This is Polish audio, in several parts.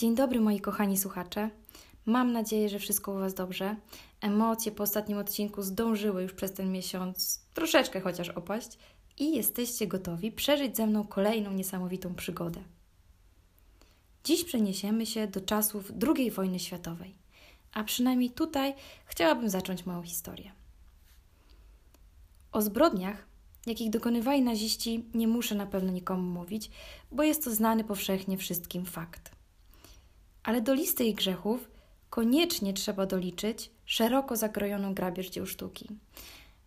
Dzień dobry moi kochani słuchacze. Mam nadzieję, że wszystko u Was dobrze. Emocje po ostatnim odcinku zdążyły już przez ten miesiąc troszeczkę chociaż opaść i jesteście gotowi przeżyć ze mną kolejną niesamowitą przygodę. Dziś przeniesiemy się do czasów II wojny światowej, a przynajmniej tutaj chciałabym zacząć moją historię. O zbrodniach, jakich dokonywali naziści, nie muszę na pewno nikomu mówić, bo jest to znany powszechnie wszystkim fakt. Ale do listy ich grzechów koniecznie trzeba doliczyć szeroko zakrojoną grabież dzieł sztuki,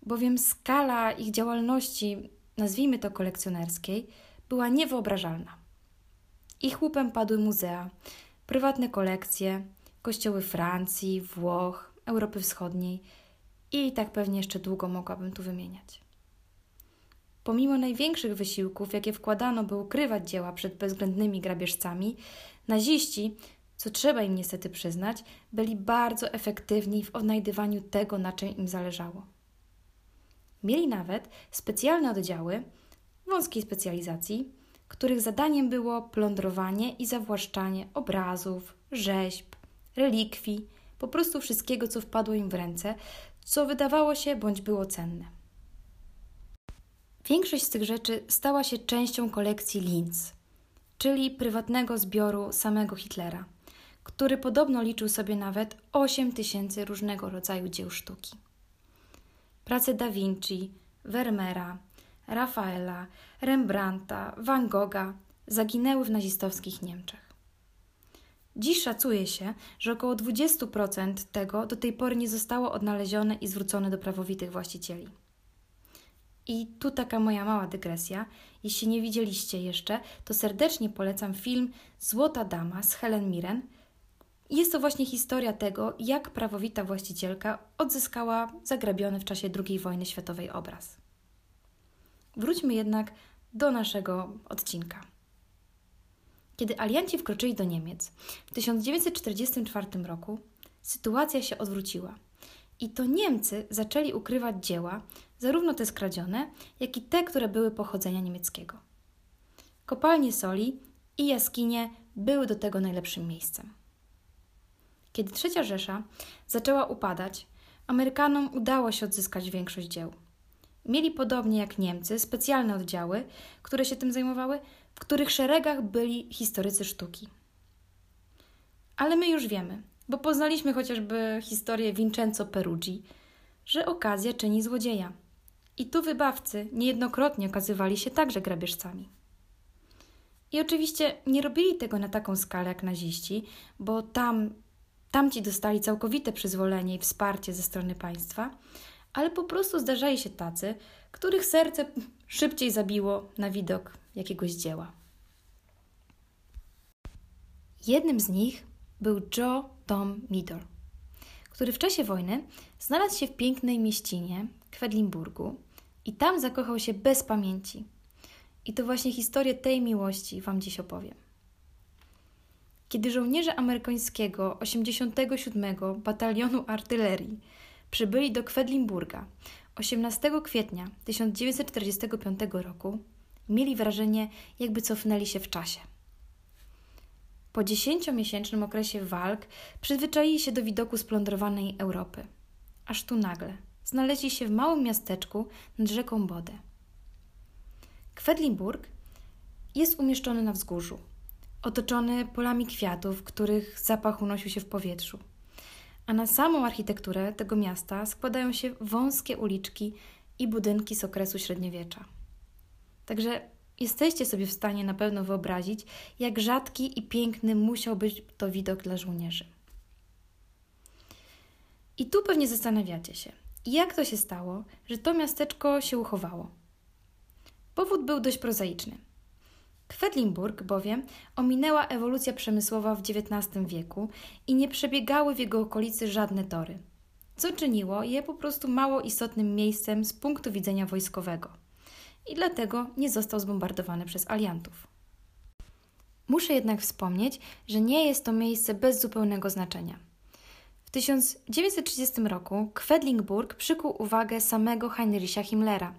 bowiem skala ich działalności, nazwijmy to kolekcjonerskiej, była niewyobrażalna. Ich łupem padły muzea, prywatne kolekcje, kościoły Francji, Włoch, Europy Wschodniej i tak pewnie jeszcze długo mogłabym tu wymieniać. Pomimo największych wysiłków, jakie wkładano, by ukrywać dzieła przed bezwzględnymi grabieżcami, naziści, co trzeba im niestety przyznać, byli bardzo efektywni w odnajdywaniu tego, na czym im zależało. Mieli nawet specjalne oddziały wąskiej specjalizacji, których zadaniem było plądrowanie i zawłaszczanie obrazów, rzeźb, relikwii, po prostu wszystkiego, co wpadło im w ręce, co wydawało się bądź było cenne. Większość z tych rzeczy stała się częścią kolekcji Linz, czyli prywatnego zbioru samego Hitlera, który podobno liczył sobie nawet 8 000 różnego rodzaju dzieł sztuki. Prace Da Vinci, Vermeera, Rafaela, Rembrandta, Van Gogha zaginęły w nazistowskich Niemczech. Dziś szacuje się, że około 20% tego do tej pory nie zostało odnalezione i zwrócone do prawowitych właścicieli. I tu taka moja mała dygresja. Jeśli nie widzieliście jeszcze, to serdecznie polecam film Złota Dama z Helen Mirren. Jest to właśnie historia tego, jak prawowita właścicielka odzyskała zagrabiony w czasie II wojny światowej obraz. Wróćmy jednak do naszego odcinka. Kiedy alianci wkroczyli do Niemiec w 1944 roku, sytuacja się odwróciła. I to Niemcy zaczęli ukrywać dzieła, zarówno te skradzione, jak i te, które były pochodzenia niemieckiego. Kopalnie soli i jaskinie były do tego najlepszym miejscem. Kiedy III Rzesza zaczęła upadać, Amerykanom udało się odzyskać większość dzieł. Mieli podobnie jak Niemcy specjalne oddziały, które się tym zajmowały, w których szeregach byli historycy sztuki. Ale my już wiemy, bo poznaliśmy chociażby historię Vincenzo Perugii, że okazja czyni złodzieja. I tu wybawcy niejednokrotnie okazywali się także grabieżcami. I oczywiście nie robili tego na taką skalę jak naziści, bo tamci dostali całkowite przyzwolenie i wsparcie ze strony państwa, ale po prostu zdarzali się tacy, których serce szybciej zabiło na widok jakiegoś dzieła. Jednym z nich był Joe Tom Meador, który w czasie wojny znalazł się w pięknej mieścinie Quedlinburgu i tam zakochał się bez pamięci. I to właśnie historię tej miłości Wam dziś opowiem. Kiedy żołnierze amerykańskiego 87. Batalionu Artylerii przybyli do Quedlinburga 18 kwietnia 1945 roku, mieli wrażenie, jakby cofnęli się w czasie. Po 10-miesięcznym okresie walk przyzwyczaili się do widoku splądrowanej Europy. Aż tu nagle znaleźli się w małym miasteczku nad rzeką Bodę. Quedlinburg jest umieszczony na wzgórzu, otoczony polami kwiatów, których zapach unosił się w powietrzu. A na samą architekturę tego miasta składają się wąskie uliczki i budynki z okresu średniowiecza. Także jesteście sobie w stanie na pewno wyobrazić, jak rzadki i piękny musiał być to widok dla żołnierzy. I tu pewnie zastanawiacie się, jak to się stało, że to miasteczko się uchowało. Powód był dość prozaiczny. Quedlinburg bowiem ominęła ewolucja przemysłowa w XIX wieku i nie przebiegały w jego okolicy żadne tory, co czyniło je po prostu mało istotnym miejscem z punktu widzenia wojskowego. I dlatego nie został zbombardowany przez aliantów. Muszę jednak wspomnieć, że nie jest to miejsce bez zupełnego znaczenia. W 1930 roku Quedlinburg przykuł uwagę samego Heinricha Himmlera,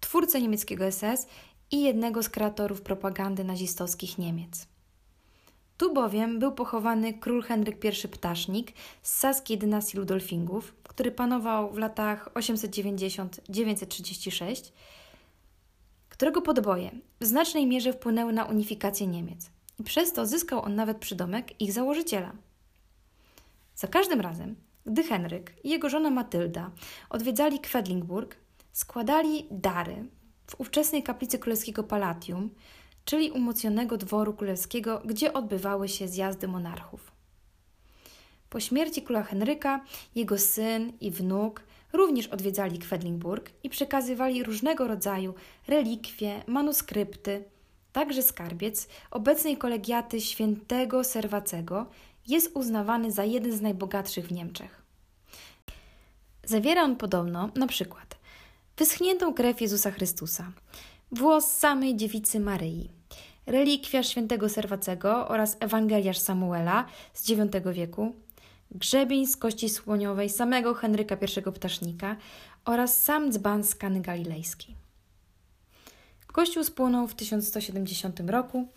twórcę niemieckiego SS i jednego z kreatorów propagandy nazistowskich Niemiec. Tu bowiem był pochowany król Henryk I Ptasznik z saskiej dynastii Ludolfingów, który panował w latach 890-936, którego podboje w znacznej mierze wpłynęły na unifikację Niemiec i przez to zyskał on nawet przydomek ich założyciela. Za każdym razem, gdy Henryk i jego żona Matylda odwiedzali Quedlinburg, składali dary w ówczesnej kaplicy królewskiego Palatium, czyli umocnionego dworu królewskiego, gdzie odbywały się zjazdy monarchów. Po śmierci króla Henryka, jego syn i wnuk również odwiedzali Quedlinburg i przekazywali różnego rodzaju relikwie, manuskrypty. Także skarbiec obecnej kolegiaty świętego Serwacego jest uznawany za jeden z najbogatszych w Niemczech. Zawiera on podobno na przykład wyschniętą krew Jezusa Chrystusa, włos samej dziewicy Maryi, relikwia świętego Serwacego oraz Ewangeliarz Samuela z IX wieku, grzebień z kości słoniowej samego Henryka I Ptasznika oraz sam dzban z Kany Galilejskiej. Kościół spłonął w 1170 roku,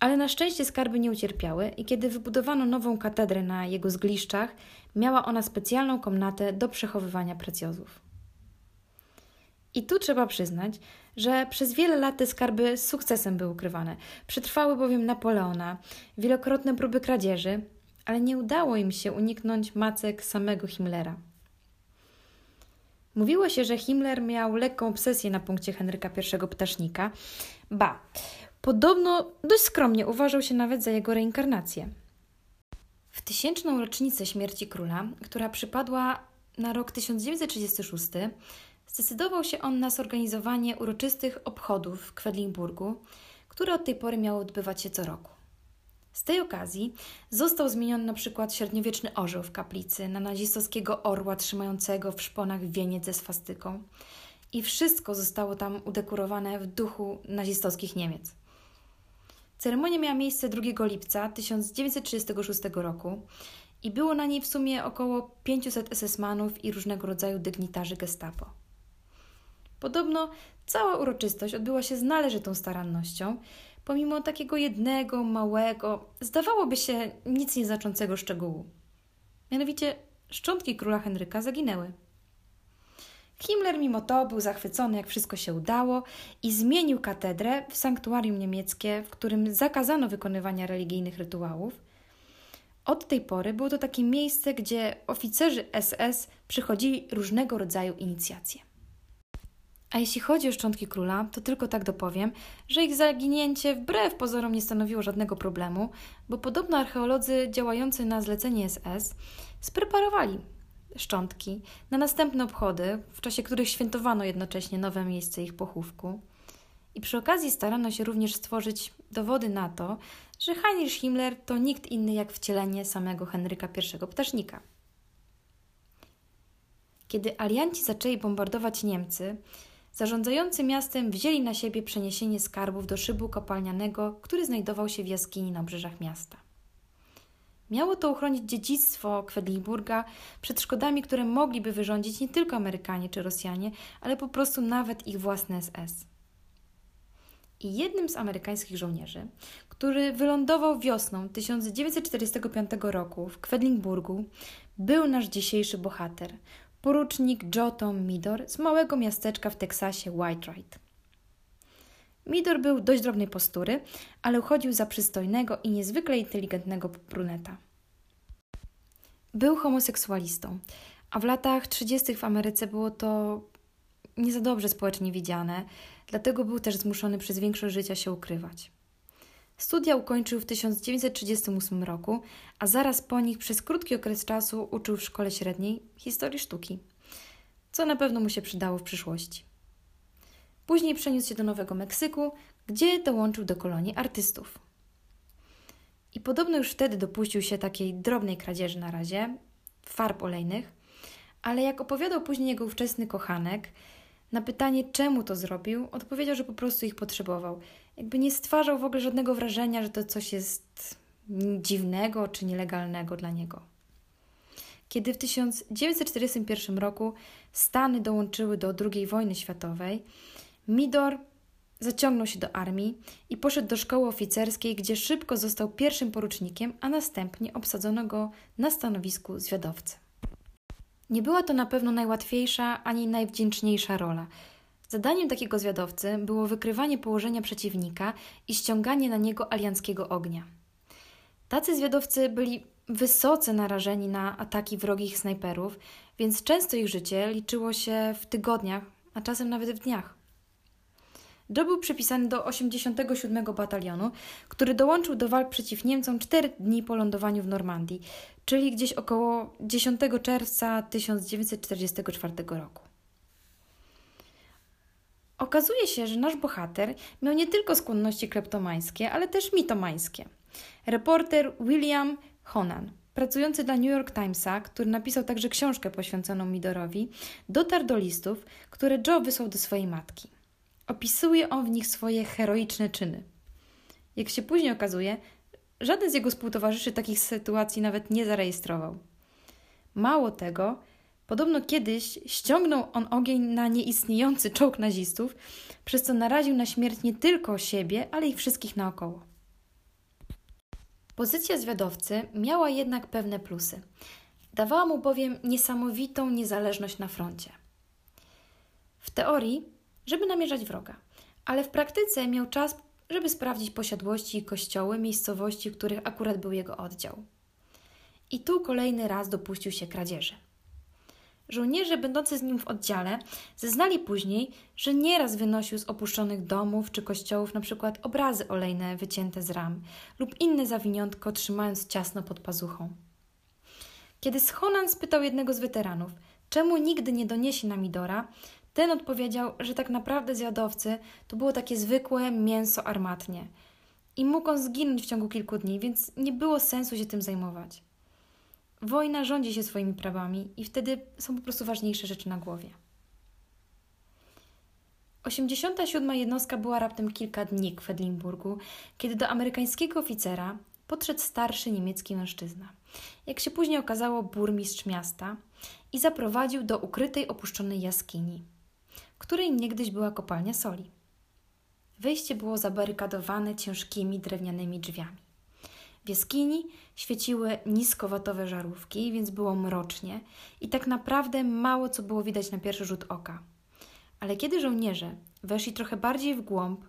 ale na szczęście skarby nie ucierpiały i kiedy wybudowano nową katedrę na jego zgliszczach, miała ona specjalną komnatę do przechowywania precjozów. I tu trzeba przyznać, że przez wiele lat te skarby z sukcesem były ukrywane. Przetrwały bowiem Napoleona, wielokrotne próby kradzieży, ale nie udało im się uniknąć macek samego Himmlera. Mówiło się, że Himmler miał lekką obsesję na punkcie Henryka I Ptasznika. Ba, podobno dość skromnie uważał się nawet za jego reinkarnację. W 1000. rocznicę śmierci króla, która przypadła na rok 1936, zdecydował się on na zorganizowanie uroczystych obchodów w Quedlinburgu, które od tej pory miały odbywać się co roku. Z tej okazji został zmieniony na przykład średniowieczny orzeł w kaplicy na nazistowskiego orła trzymającego w szponach wieniec ze swastyką i wszystko zostało tam udekorowane w duchu nazistowskich Niemiec. Ceremonia miała miejsce 2 lipca 1936 roku i było na niej w sumie około 500 SS-manów i różnego rodzaju dygnitarzy gestapo. Podobno cała uroczystość odbyła się z należytą starannością, pomimo takiego jednego, małego, zdawałoby się nic nieznaczącego szczegółu. Mianowicie szczątki króla Henryka zaginęły. Himmler mimo to był zachwycony, jak wszystko się udało i zmienił katedrę w sanktuarium niemieckie, w którym zakazano wykonywania religijnych rytuałów. Od tej pory było to takie miejsce, gdzie oficerzy SS przychodzili różnego rodzaju inicjacje. A jeśli chodzi o szczątki króla, to tylko tak dopowiem, że ich zaginięcie wbrew pozorom nie stanowiło żadnego problemu, bo podobno archeolodzy działający na zlecenie SS spreparowali szczątki na następne obchody, w czasie których świętowano jednocześnie nowe miejsce ich pochówku. I przy okazji starano się również stworzyć dowody na to, że Heinrich Himmler to nikt inny jak wcielenie samego Henryka I Ptasznika. Kiedy alianci zaczęli bombardować Niemcy, zarządzający miastem wzięli na siebie przeniesienie skarbów do szybu kopalnianego, który znajdował się w jaskini na obrzeżach miasta. Miało to uchronić dziedzictwo Quedlinburga przed szkodami, które mogliby wyrządzić nie tylko Amerykanie czy Rosjanie, ale po prostu nawet ich własne SS. I jednym z amerykańskich żołnierzy, który wylądował wiosną 1945 roku w Quedlinburgu, był nasz dzisiejszy bohater – porucznik Joe Tom Meador z małego miasteczka w Teksasie White Wright. Meador był dość drobnej postury, ale uchodził za przystojnego i niezwykle inteligentnego bruneta. Był homoseksualistą, a w latach 30. w Ameryce było to nie za dobrze społecznie widziane, dlatego był też zmuszony przez większość życia się ukrywać. Studia ukończył w 1938 roku, a zaraz po nich przez krótki okres czasu uczył w szkole średniej historii sztuki, co na pewno mu się przydało w przyszłości. Później przeniósł się do Nowego Meksyku, gdzie dołączył do kolonii artystów. I podobno już wtedy dopuścił się takiej drobnej kradzieży na razie, farb olejnych, ale jak opowiadał później jego ówczesny kochanek, na pytanie, czemu to zrobił, odpowiedział, że po prostu ich potrzebował. Jakby nie stwarzał w ogóle żadnego wrażenia, że to coś jest dziwnego czy nielegalnego dla niego. Kiedy w 1941 roku Stany dołączyły do II wojny światowej, Meador Zaciągnął się do armii i poszedł do szkoły oficerskiej, gdzie szybko został pierwszym porucznikiem, a następnie obsadzono go na stanowisku zwiadowcy. Nie była to na pewno najłatwiejsza ani najwdzięczniejsza rola. Zadaniem takiego zwiadowcy było wykrywanie położenia przeciwnika i ściąganie na niego alianckiego ognia. Tacy zwiadowcy byli wysoce narażeni na ataki wrogich snajperów, więc często ich życie liczyło się w tygodniach, a czasem nawet w dniach. Joe był przypisany do 87. Batalionu, który dołączył do walk przeciw Niemcom 4 dni po lądowaniu w Normandii, czyli gdzieś około 10 czerwca 1944 roku. Okazuje się, że nasz bohater miał nie tylko skłonności kleptomańskie, ale też mitomańskie. Reporter William Honan, pracujący dla New York Timesa, który napisał także książkę poświęconą Meadorowi, dotarł do listów, które Joe wysłał do swojej matki. Opisuje on w nich swoje heroiczne czyny. Jak się później okazuje, żaden z jego współtowarzyszy takich sytuacji nawet nie zarejestrował. Mało tego, podobno kiedyś ściągnął on ogień na nieistniejący czołg nazistów, przez co naraził na śmierć nie tylko siebie, ale i wszystkich naokoło. Pozycja zwiadowcy miała jednak pewne plusy. Dawała mu bowiem niesamowitą niezależność na froncie. W teorii, żeby namierzać wroga, ale w praktyce miał czas, żeby sprawdzić posiadłości i kościoły miejscowości, w których akurat był jego oddział. I tu kolejny raz dopuścił się kradzieży. Żołnierze będący z nim w oddziale zeznali później, że nieraz wynosił z opuszczonych domów czy kościołów np. obrazy olejne wycięte z ram lub inne zawiniątko, trzymając ciasno pod pazuchą. Kiedy Honan spytał jednego z weteranów, czemu nigdy nie doniesie na Meadora, ten odpowiedział, że tak naprawdę zwiadowcy to było takie zwykłe mięso armatnie i mógł on zginąć w ciągu kilku dni, więc nie było sensu się tym zajmować. Wojna rządzi się swoimi prawami i wtedy są po prostu ważniejsze rzeczy na głowie. 87. jednostka była raptem kilka dni w Quedlinburgu, kiedy do amerykańskiego oficera podszedł starszy niemiecki mężczyzna, jak się później okazało burmistrz miasta, i zaprowadził do ukrytej, opuszczonej jaskini, w której niegdyś była kopalnia soli. Wejście było zabarykadowane ciężkimi drewnianymi drzwiami. W jaskini świeciły niskowatowe żarówki, więc było mrocznie i tak naprawdę mało co było widać na pierwszy rzut oka. Ale kiedy żołnierze weszli trochę bardziej w głąb,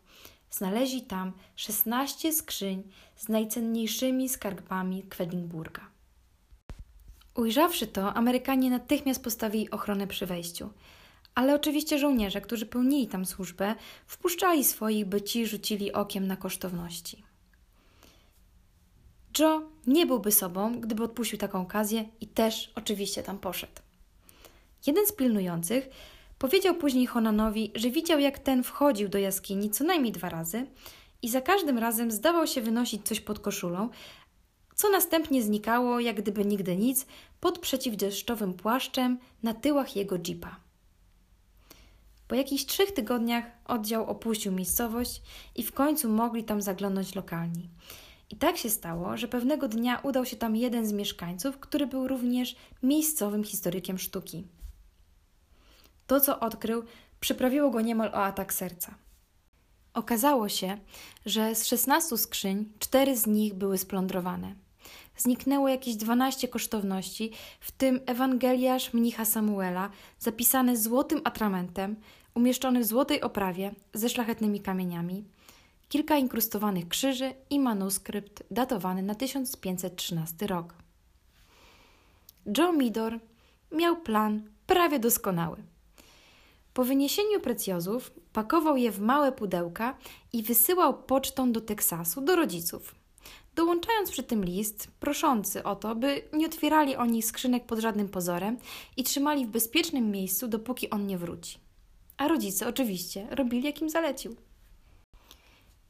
znaleźli tam 16 skrzyń z najcenniejszymi skarbami Quedlinburga. Ujrzawszy to, Amerykanie natychmiast postawili ochronę przy wejściu. Ale oczywiście żołnierze, którzy pełnili tam służbę, wpuszczali swoich, by ci rzucili okiem na kosztowności. Joe nie byłby sobą, gdyby odpuścił taką okazję i też oczywiście tam poszedł. Jeden z pilnujących powiedział później Honanowi, że widział, jak ten wchodził do jaskini co najmniej 2 razy i za każdym razem zdawał się wynosić coś pod koszulą, co następnie znikało, jak gdyby nigdy nic, pod przeciwdeszczowym płaszczem na tyłach jego jeepa. Po jakichś 3 tygodniach oddział opuścił miejscowość i w końcu mogli tam zaglądać lokalni. I tak się stało, że pewnego dnia udał się tam jeden z mieszkańców, który był również miejscowym historykiem sztuki. To, co odkrył, przyprawiło go niemal o atak serca. Okazało się, że z 16 skrzyń 4 z nich były splądrowane. Zniknęło jakieś 12 kosztowności, w tym Ewangeliarz mnicha Samuela, zapisany złotym atramentem, umieszczony w złotej oprawie ze szlachetnymi kamieniami, kilka inkrustowanych krzyży i manuskrypt datowany na 1513 rok. Joe Meador miał plan prawie doskonały. Po wyniesieniu precjozów pakował je w małe pudełka i wysyłał pocztą do Teksasu do rodziców, dołączając przy tym list proszący o to, by nie otwierali oni skrzynek pod żadnym pozorem i trzymali w bezpiecznym miejscu, dopóki on nie wróci. A rodzice oczywiście robili, jak im zalecił.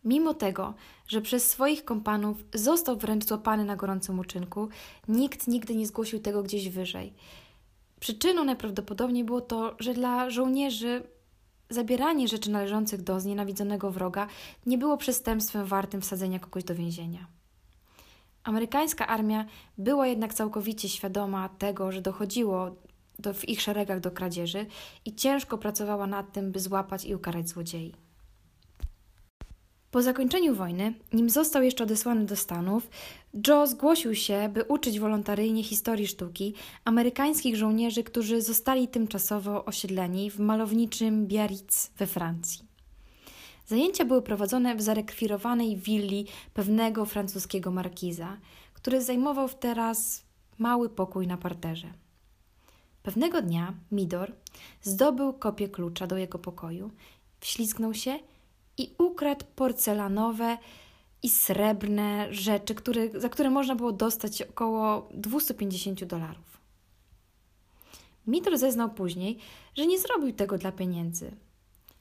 Mimo tego, że przez swoich kompanów został wręcz złapany na gorącym uczynku, nikt nigdy nie zgłosił tego gdzieś wyżej. Przyczyną najprawdopodobniej było to, że dla żołnierzy zabieranie rzeczy należących do znienawidzonego wroga nie było przestępstwem wartym wsadzenia kogoś do więzienia. Amerykańska armia była jednak całkowicie świadoma tego, że dochodziło w ich szeregach do kradzieży i ciężko pracowała nad tym, by złapać i ukarać złodziei. Po zakończeniu wojny, nim został jeszcze odesłany do Stanów, Joe zgłosił się, by uczyć wolontaryjnie historii sztuki amerykańskich żołnierzy, którzy zostali tymczasowo osiedleni w malowniczym Biarritz we Francji. Zajęcia były prowadzone w zarekwirowanej willi pewnego francuskiego markiza, który zajmował teraz mały pokój na parterze. Pewnego dnia Meador zdobył kopię klucza do jego pokoju, wślizgnął się i ukradł porcelanowe i srebrne rzeczy, za które można było dostać około $250. Meador zeznał później, że nie zrobił tego dla pieniędzy.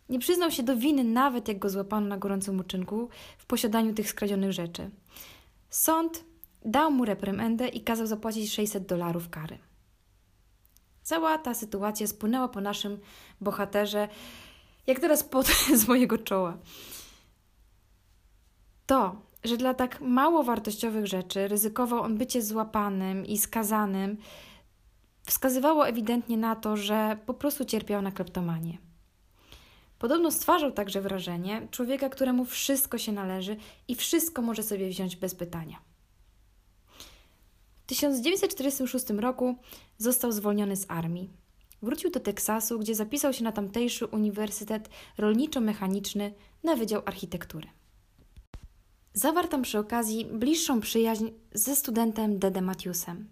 Nie przyznał się do winy, nawet jak go złapano na gorącym uczynku w posiadaniu tych skradzionych rzeczy. Sąd dał mu reprymendę i kazał zapłacić $600 kary. Cała ta sytuacja spłynęła po naszym bohaterze, jak teraz pot z mojego czoła. To, że dla tak mało wartościowych rzeczy ryzykował on bycie złapanym i skazanym, wskazywało ewidentnie na to, że po prostu cierpiał na kleptomanię. Podobno stwarzał także wrażenie człowieka, któremu wszystko się należy i wszystko może sobie wziąć bez pytania. W 1946 roku został zwolniony z armii. Wrócił do Teksasu, gdzie zapisał się na tamtejszy Uniwersytet Rolniczo-Mechaniczny na Wydział Architektury. Zawarł tam przy okazji bliższą przyjaźń ze studentem Dede Mathewsem.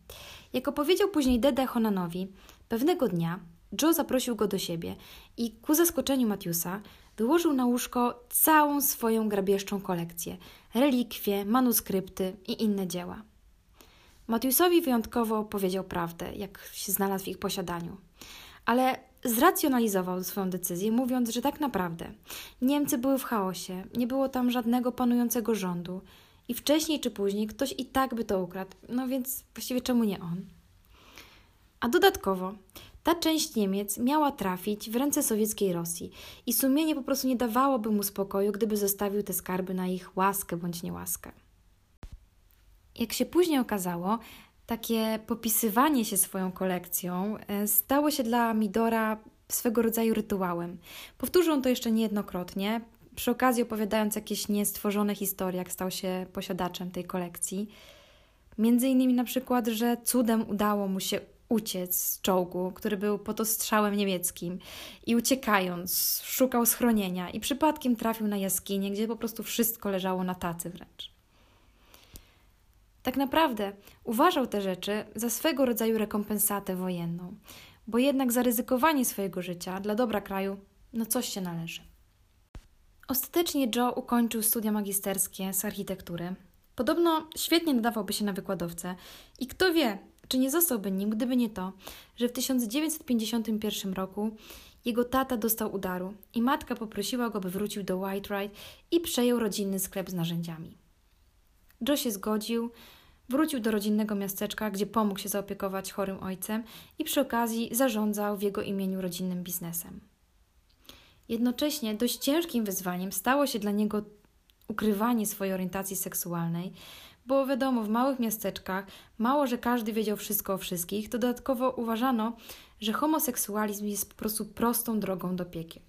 Jak opowiedział później Dede Honanowi, pewnego dnia Joe zaprosił go do siebie i ku zaskoczeniu Mathewsa wyłożył na łóżko całą swoją grabieżczą kolekcję, relikwie, manuskrypty i inne dzieła. Mathewsowi wyjątkowo powiedział prawdę, jak się znalazł w ich posiadaniu, ale zracjonalizował swoją decyzję, mówiąc, że tak naprawdę Niemcy były w chaosie, nie było tam żadnego panującego rządu i wcześniej czy później ktoś i tak by to ukradł, no więc właściwie czemu nie on? A dodatkowo ta część Niemiec miała trafić w ręce sowieckiej Rosji i sumienie po prostu nie dawałoby mu spokoju, gdyby zostawił te skarby na ich łaskę bądź niełaskę. Jak się później okazało, takie popisywanie się swoją kolekcją stało się dla Meadora swego rodzaju rytuałem. Powtórzył on to jeszcze niejednokrotnie, przy okazji opowiadając jakieś niestworzone historie, jak stał się posiadaczem tej kolekcji. Między innymi na przykład, że cudem udało mu się uciec z czołgu, który był pod ostrzałem niemieckim i uciekając szukał schronienia i przypadkiem trafił na jaskinię, gdzie po prostu wszystko leżało na tacy wręcz. Tak naprawdę uważał te rzeczy za swego rodzaju rekompensatę wojenną, bo jednak za ryzykowanie swojego życia dla dobra kraju, no coś się należy. Ostatecznie Joe ukończył studia magisterskie z architektury. Podobno świetnie nadawałby się na wykładowcę i kto wie, czy nie zostałby nim, gdyby nie to, że w 1951 roku jego tata dostał udaru i matka poprosiła go, by wrócił do White Wright i przejął rodzinny sklep z narzędziami. Joe się zgodził, wrócił do rodzinnego miasteczka, gdzie pomógł się zaopiekować chorym ojcem i przy okazji zarządzał w jego imieniu rodzinnym biznesem. Jednocześnie dość ciężkim wyzwaniem stało się dla niego ukrywanie swojej orientacji seksualnej, bo wiadomo, w małych miasteczkach mało, że każdy wiedział wszystko o wszystkich, to dodatkowo uważano, że homoseksualizm jest po prostu prostą drogą do piekieł.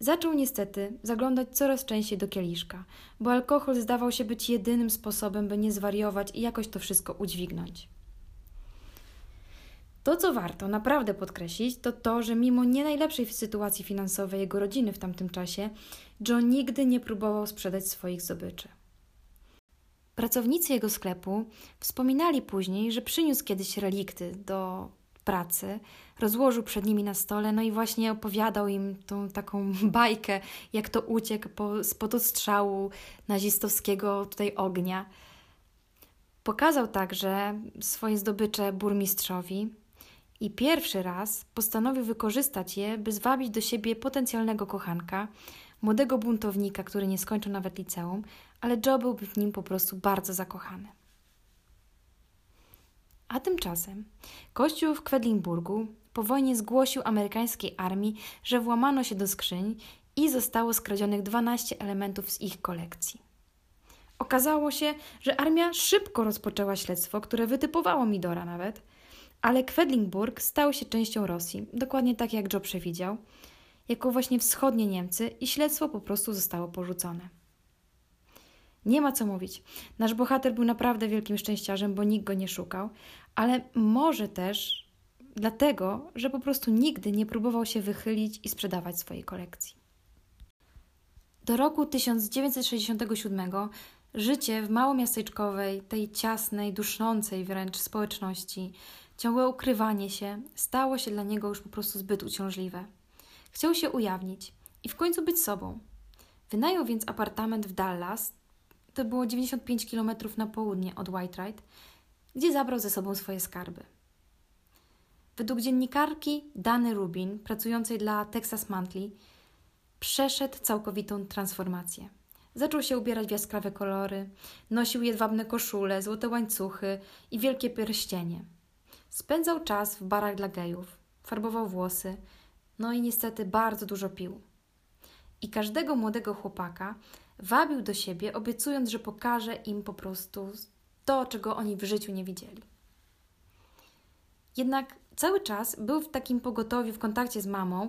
Zaczął niestety zaglądać coraz częściej do kieliszka, bo alkohol zdawał się być jedynym sposobem, by nie zwariować i jakoś to wszystko udźwignąć. To, co warto naprawdę podkreślić, to to, że mimo nie najlepszej sytuacji finansowej jego rodziny w tamtym czasie, Joe nigdy nie próbował sprzedać swoich zdobyczy. Pracownicy jego sklepu wspominali później, że przyniósł kiedyś relikty do pracy, rozłożył przed nimi na stole, no i właśnie opowiadał im tą taką bajkę, jak to uciekł spod ostrzału nazistowskiego tutaj ognia. Pokazał także swoje zdobycze burmistrzowi i pierwszy raz postanowił wykorzystać je, by zwabić do siebie potencjalnego kochanka, młodego buntownika, który nie skończył nawet liceum, ale Joe był w nim po prostu bardzo zakochany. A tymczasem kościół w Quedlinburgu po wojnie zgłosił amerykańskiej armii, że włamano się do skrzyń i zostało skradzionych 12 elementów z ich kolekcji. Okazało się, że armia szybko rozpoczęła śledztwo, które wytypowało Meadora nawet, ale Quedlinburg stał się częścią Rosji, dokładnie tak jak Joe przewidział. jako właśnie wschodnie Niemcy i śledztwo po prostu zostało porzucone. Nie ma co mówić. Nasz bohater był naprawdę wielkim szczęściarzem, bo nikt go nie szukał, ale może też dlatego, że po prostu nigdy nie próbował się wychylić i sprzedawać swojej kolekcji. Do roku 1967 życie w małomiasteczkowej, tej ciasnej, duszącej wręcz społeczności, ciągłe ukrywanie się stało się dla niego już po prostu zbyt uciążliwe. Chciał się ujawnić i w końcu być sobą. Wynajął więc apartament w Dallas, to było 95 km na południe od White Wright, gdzie zabrał ze sobą swoje skarby. Według dziennikarki Dany Rubin, pracującej dla Texas Monthly, przeszedł całkowitą transformację. Zaczął się ubierać w jaskrawe kolory, nosił jedwabne koszule, złote łańcuchy i wielkie pierścienie. Spędzał czas w barach dla gejów, farbował włosy, no i niestety bardzo dużo pił. I każdego młodego chłopaka wabił do siebie, obiecując, że pokaże im po prostu to, czego oni w życiu nie widzieli. Jednak cały czas był w takim pogotowiu, w kontakcie z mamą,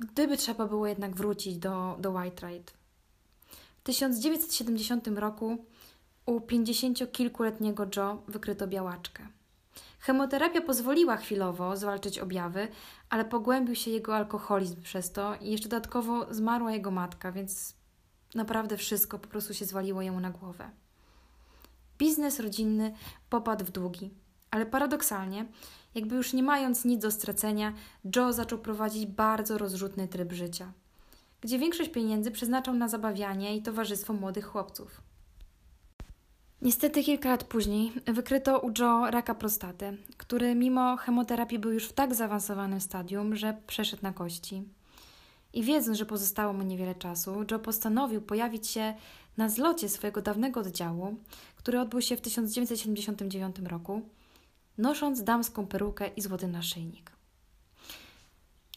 gdyby trzeba było jednak wrócić do White Wright. W 1970 roku u 50-kilkuletniego Joe wykryto białaczkę. Chemoterapia pozwoliła chwilowo zwalczyć objawy, ale pogłębił się jego alkoholizm przez to i jeszcze dodatkowo zmarła jego matka, więc naprawdę wszystko po prostu się zwaliło jemu na głowę. Biznes rodzinny popadł w długi, ale paradoksalnie, jakby już nie mając nic do stracenia, Joe zaczął prowadzić bardzo rozrzutny tryb życia, gdzie większość pieniędzy przeznaczał na zabawianie i towarzystwo młodych chłopców. Niestety kilka lat później wykryto u Joe raka prostaty, który mimo chemoterapii był już w tak zaawansowanym stadium, że przeszedł na kości. I wiedząc, że pozostało mu niewiele czasu, Joe postanowił pojawić się na zlocie swojego dawnego oddziału, który odbył się w 1979 roku, nosząc damską perukę i złoty naszyjnik.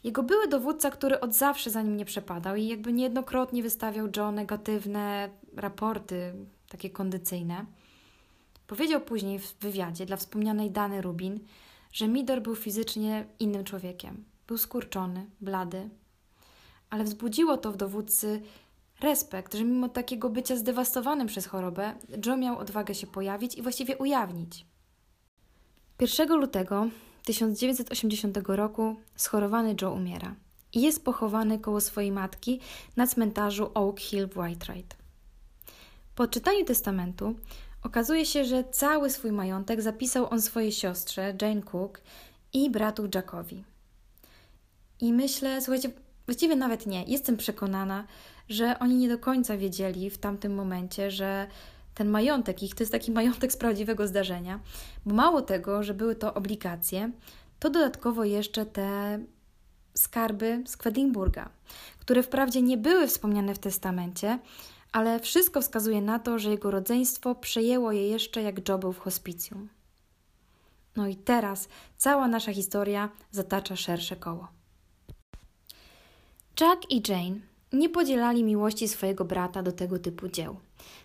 Jego były dowódca, który od zawsze za nim nie przepadał i jakby niejednokrotnie wystawiał Joe negatywne raporty, takie kondycyjne, powiedział później w wywiadzie dla wspomnianej Dany Rubin, że Meador był fizycznie innym człowiekiem. Był skurczony, blady, ale wzbudziło to w dowódcy respekt, że mimo takiego bycia zdewastowanym przez chorobę, Joe miał odwagę się pojawić i właściwie ujawnić. 1 lutego 1980 roku schorowany Joe umiera i jest pochowany koło swojej matki na cmentarzu Oak Hill w White Wright. Po odczytaniu testamentu okazuje się, że cały swój majątek zapisał on swojej siostrze Jane Cook i bratu Jackowi. I myślę, słuchajcie, właściwie nawet nie, jestem przekonana, że oni nie do końca wiedzieli w tamtym momencie, że ten majątek ich to jest taki majątek z prawdziwego zdarzenia, bo mało tego, że były to obligacje, to dodatkowo jeszcze te skarby z Quedlinburga, które wprawdzie nie były wspomniane w testamencie, ale wszystko wskazuje na to, że jego rodzeństwo przejęło je jeszcze jak Joe był w hospicjum. No i teraz cała nasza historia zatacza szersze koło. Jack i Jane nie podzielali miłości swojego brata do tego typu dzieł.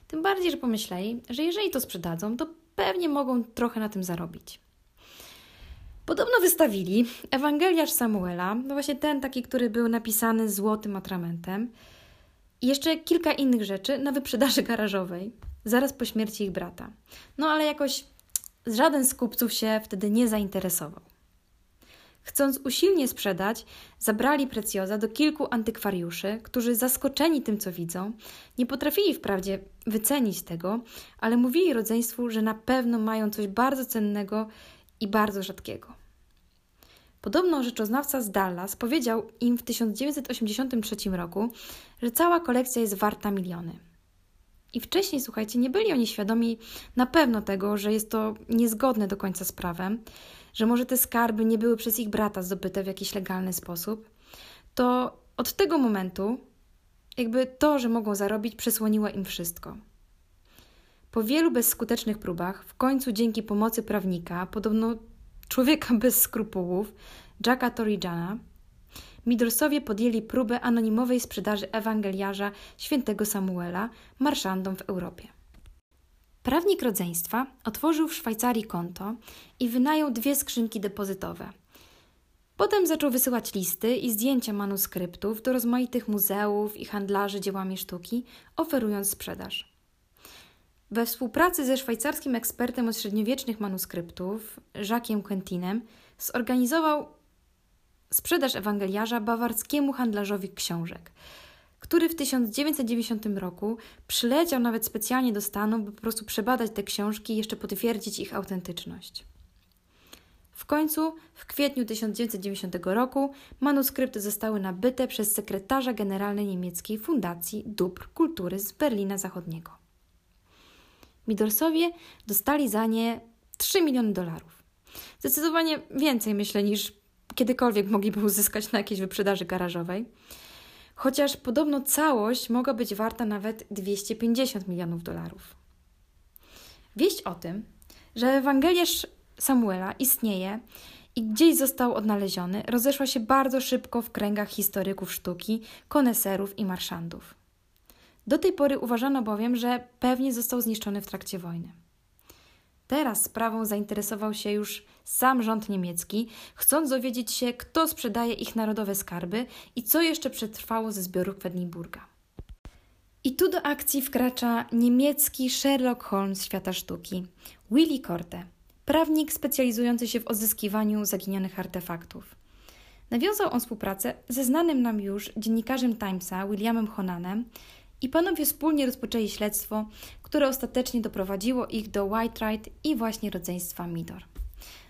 Tym bardziej, że pomyśleli, że jeżeli to sprzedadzą, to pewnie mogą trochę na tym zarobić. Podobno wystawili Ewangeliarz Samuela, no właśnie ten taki, który był napisany złotym atramentem, i jeszcze kilka innych rzeczy na wyprzedaży garażowej, zaraz po śmierci ich brata. No ale jakoś żaden z kupców się wtedy nie zainteresował. Chcąc usilnie sprzedać, zabrali precjoza do kilku antykwariuszy, którzy zaskoczeni tym, co widzą, nie potrafili wprawdzie wycenić tego, ale mówili rodzeństwu, że na pewno mają coś bardzo cennego i bardzo rzadkiego. Podobno rzeczoznawca z Dallas powiedział im w 1983 roku, że cała kolekcja jest warta miliony. I wcześniej, słuchajcie, nie byli oni świadomi na pewno tego, że jest to niezgodne do końca z prawem, że może te skarby nie były przez ich brata zdobyte w jakiś legalny sposób, to od tego momentu jakby to, że mogą zarobić, przesłoniło im wszystko. Po wielu bezskutecznych próbach, w końcu dzięki pomocy prawnika, podobno człowieka bez skrupułów, Jacka Torrijana, Meadorsowie podjęli próbę anonimowej sprzedaży Ewangeliarza Świętego Samuela marszandom w Europie. Prawnik rodzeństwa otworzył w Szwajcarii konto i wynajął 2 skrzynki depozytowe. Potem zaczął wysyłać listy i zdjęcia manuskryptów do rozmaitych muzeów i handlarzy dziełami sztuki, oferując sprzedaż. We współpracy ze szwajcarskim ekspertem od średniowiecznych manuskryptów, Jacques'em Quentinem, zorganizował sprzedaż ewangeliarza bawarskiemu handlarzowi książek, który w 1990 roku przyleciał nawet specjalnie do Stanów, by po prostu przebadać te książki i jeszcze potwierdzić ich autentyczność. W końcu, w kwietniu 1990 roku, manuskrypty zostały nabyte przez sekretarza generalny niemieckiej Fundacji Dóbr Kultury z Berlina Zachodniego. Meadorsowie dostali za nie $3 miliony. Zdecydowanie więcej, myślę, niż kiedykolwiek mogliby uzyskać na jakiejś wyprzedaży garażowej. Chociaż podobno całość mogła być warta nawet $250 milionów. Wieść o tym, że Ewangeliarz Samuela istnieje i gdzieś został odnaleziony, rozeszła się bardzo szybko w kręgach historyków sztuki, koneserów i marszandów. Do tej pory uważano bowiem, że pewnie został zniszczony w trakcie wojny. Teraz sprawą zainteresował się już sam rząd niemiecki, chcąc dowiedzieć się, kto sprzedaje ich narodowe skarby i co jeszcze przetrwało ze zbioru Quedlinburga. I tu do akcji wkracza niemiecki Sherlock Holmes świata sztuki, Willy Korte, prawnik specjalizujący się w odzyskiwaniu zaginionych artefaktów. Nawiązał on współpracę ze znanym nam już dziennikarzem Timesa, Williamem Honanem, i panowie wspólnie rozpoczęli śledztwo, które ostatecznie doprowadziło ich do White Wright i właśnie rodzeństwa Meador.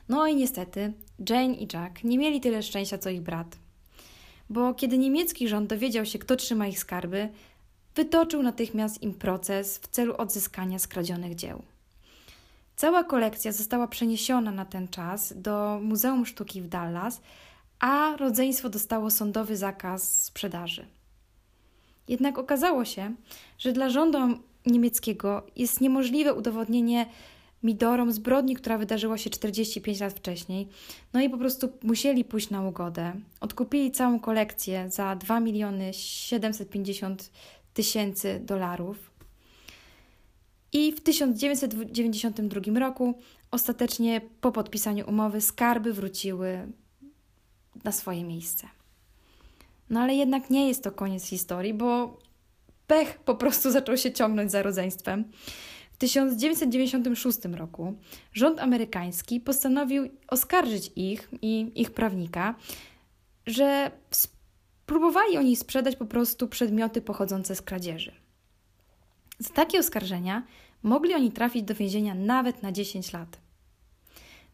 No i niestety Jane i Jack nie mieli tyle szczęścia, co ich brat. Bo kiedy niemiecki rząd dowiedział się, kto trzyma ich skarby, wytoczył natychmiast im proces w celu odzyskania skradzionych dzieł. Cała kolekcja została przeniesiona na ten czas do Muzeum Sztuki w Dallas, a rodzeństwo dostało sądowy zakaz sprzedaży. Jednak okazało się, że dla rządu niemieckiego jest niemożliwe udowodnienie Meadorom zbrodni, która wydarzyła się 45 lat wcześniej. No i po prostu musieli pójść na ugodę. Odkupili całą kolekcję za $2,750,000 i w 1992 roku ostatecznie po podpisaniu umowy skarby wróciły na swoje miejsce. No ale jednak nie jest to koniec historii, bo pech po prostu zaczął się ciągnąć za rodzeństwem. W 1996 roku rząd amerykański postanowił oskarżyć ich i ich prawnika, że próbowali oni sprzedać po prostu przedmioty pochodzące z kradzieży. Za takie oskarżenia mogli oni trafić do więzienia nawet na 10 lat.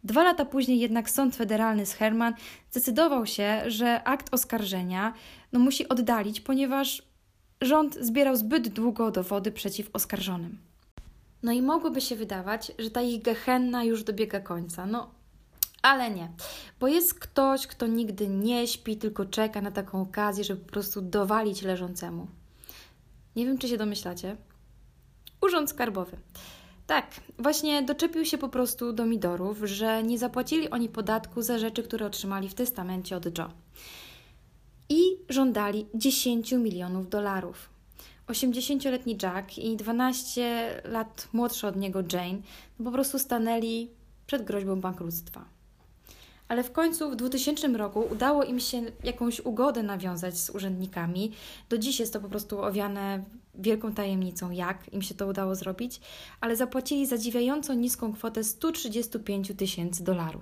2 lata później jednak sąd federalny z Herman zdecydował się, że akt oskarżenia musi oddalić, ponieważ rząd zbierał zbyt długo dowody przeciw oskarżonym. No i mogłoby się wydawać, że ta ich gehenna już dobiega końca. Ale nie, bo jest ktoś, kto nigdy nie śpi, tylko czeka na taką okazję, żeby po prostu dowalić leżącemu. Nie wiem, czy się domyślacie. Urząd Skarbowy. Tak, właśnie doczepił się po prostu do Meadorów, że nie zapłacili oni podatku za rzeczy, które otrzymali w testamencie od Joe. I żądali $10 milionów. 80-letni Jack i 12 lat młodsza od niego Jane po prostu stanęli przed groźbą bankructwa. Ale w końcu w 2000 roku udało im się jakąś ugodę nawiązać z urzędnikami. Do dziś jest to po prostu owiane wielką tajemnicą, jak im się to udało zrobić, ale zapłacili zadziwiająco niską kwotę $135,000.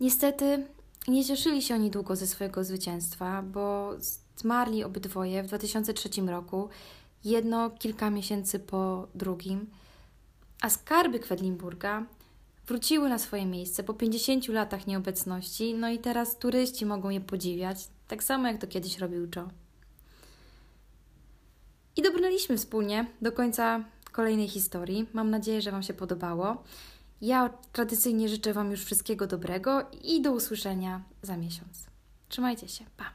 Niestety nie cieszyli się oni długo ze swojego zwycięstwa, bo zmarli obydwoje w 2003 roku, jedno kilka miesięcy po drugim, a skarby Quedlinburga wróciły na swoje miejsce po 50 latach nieobecności, no i teraz turyści mogą je podziwiać, tak samo jak to kiedyś robił Joe. I dobrnęliśmy wspólnie do końca kolejnej historii. Mam nadzieję, że Wam się podobało. Ja tradycyjnie życzę Wam już wszystkiego dobrego i do usłyszenia za miesiąc. Trzymajcie się, pa!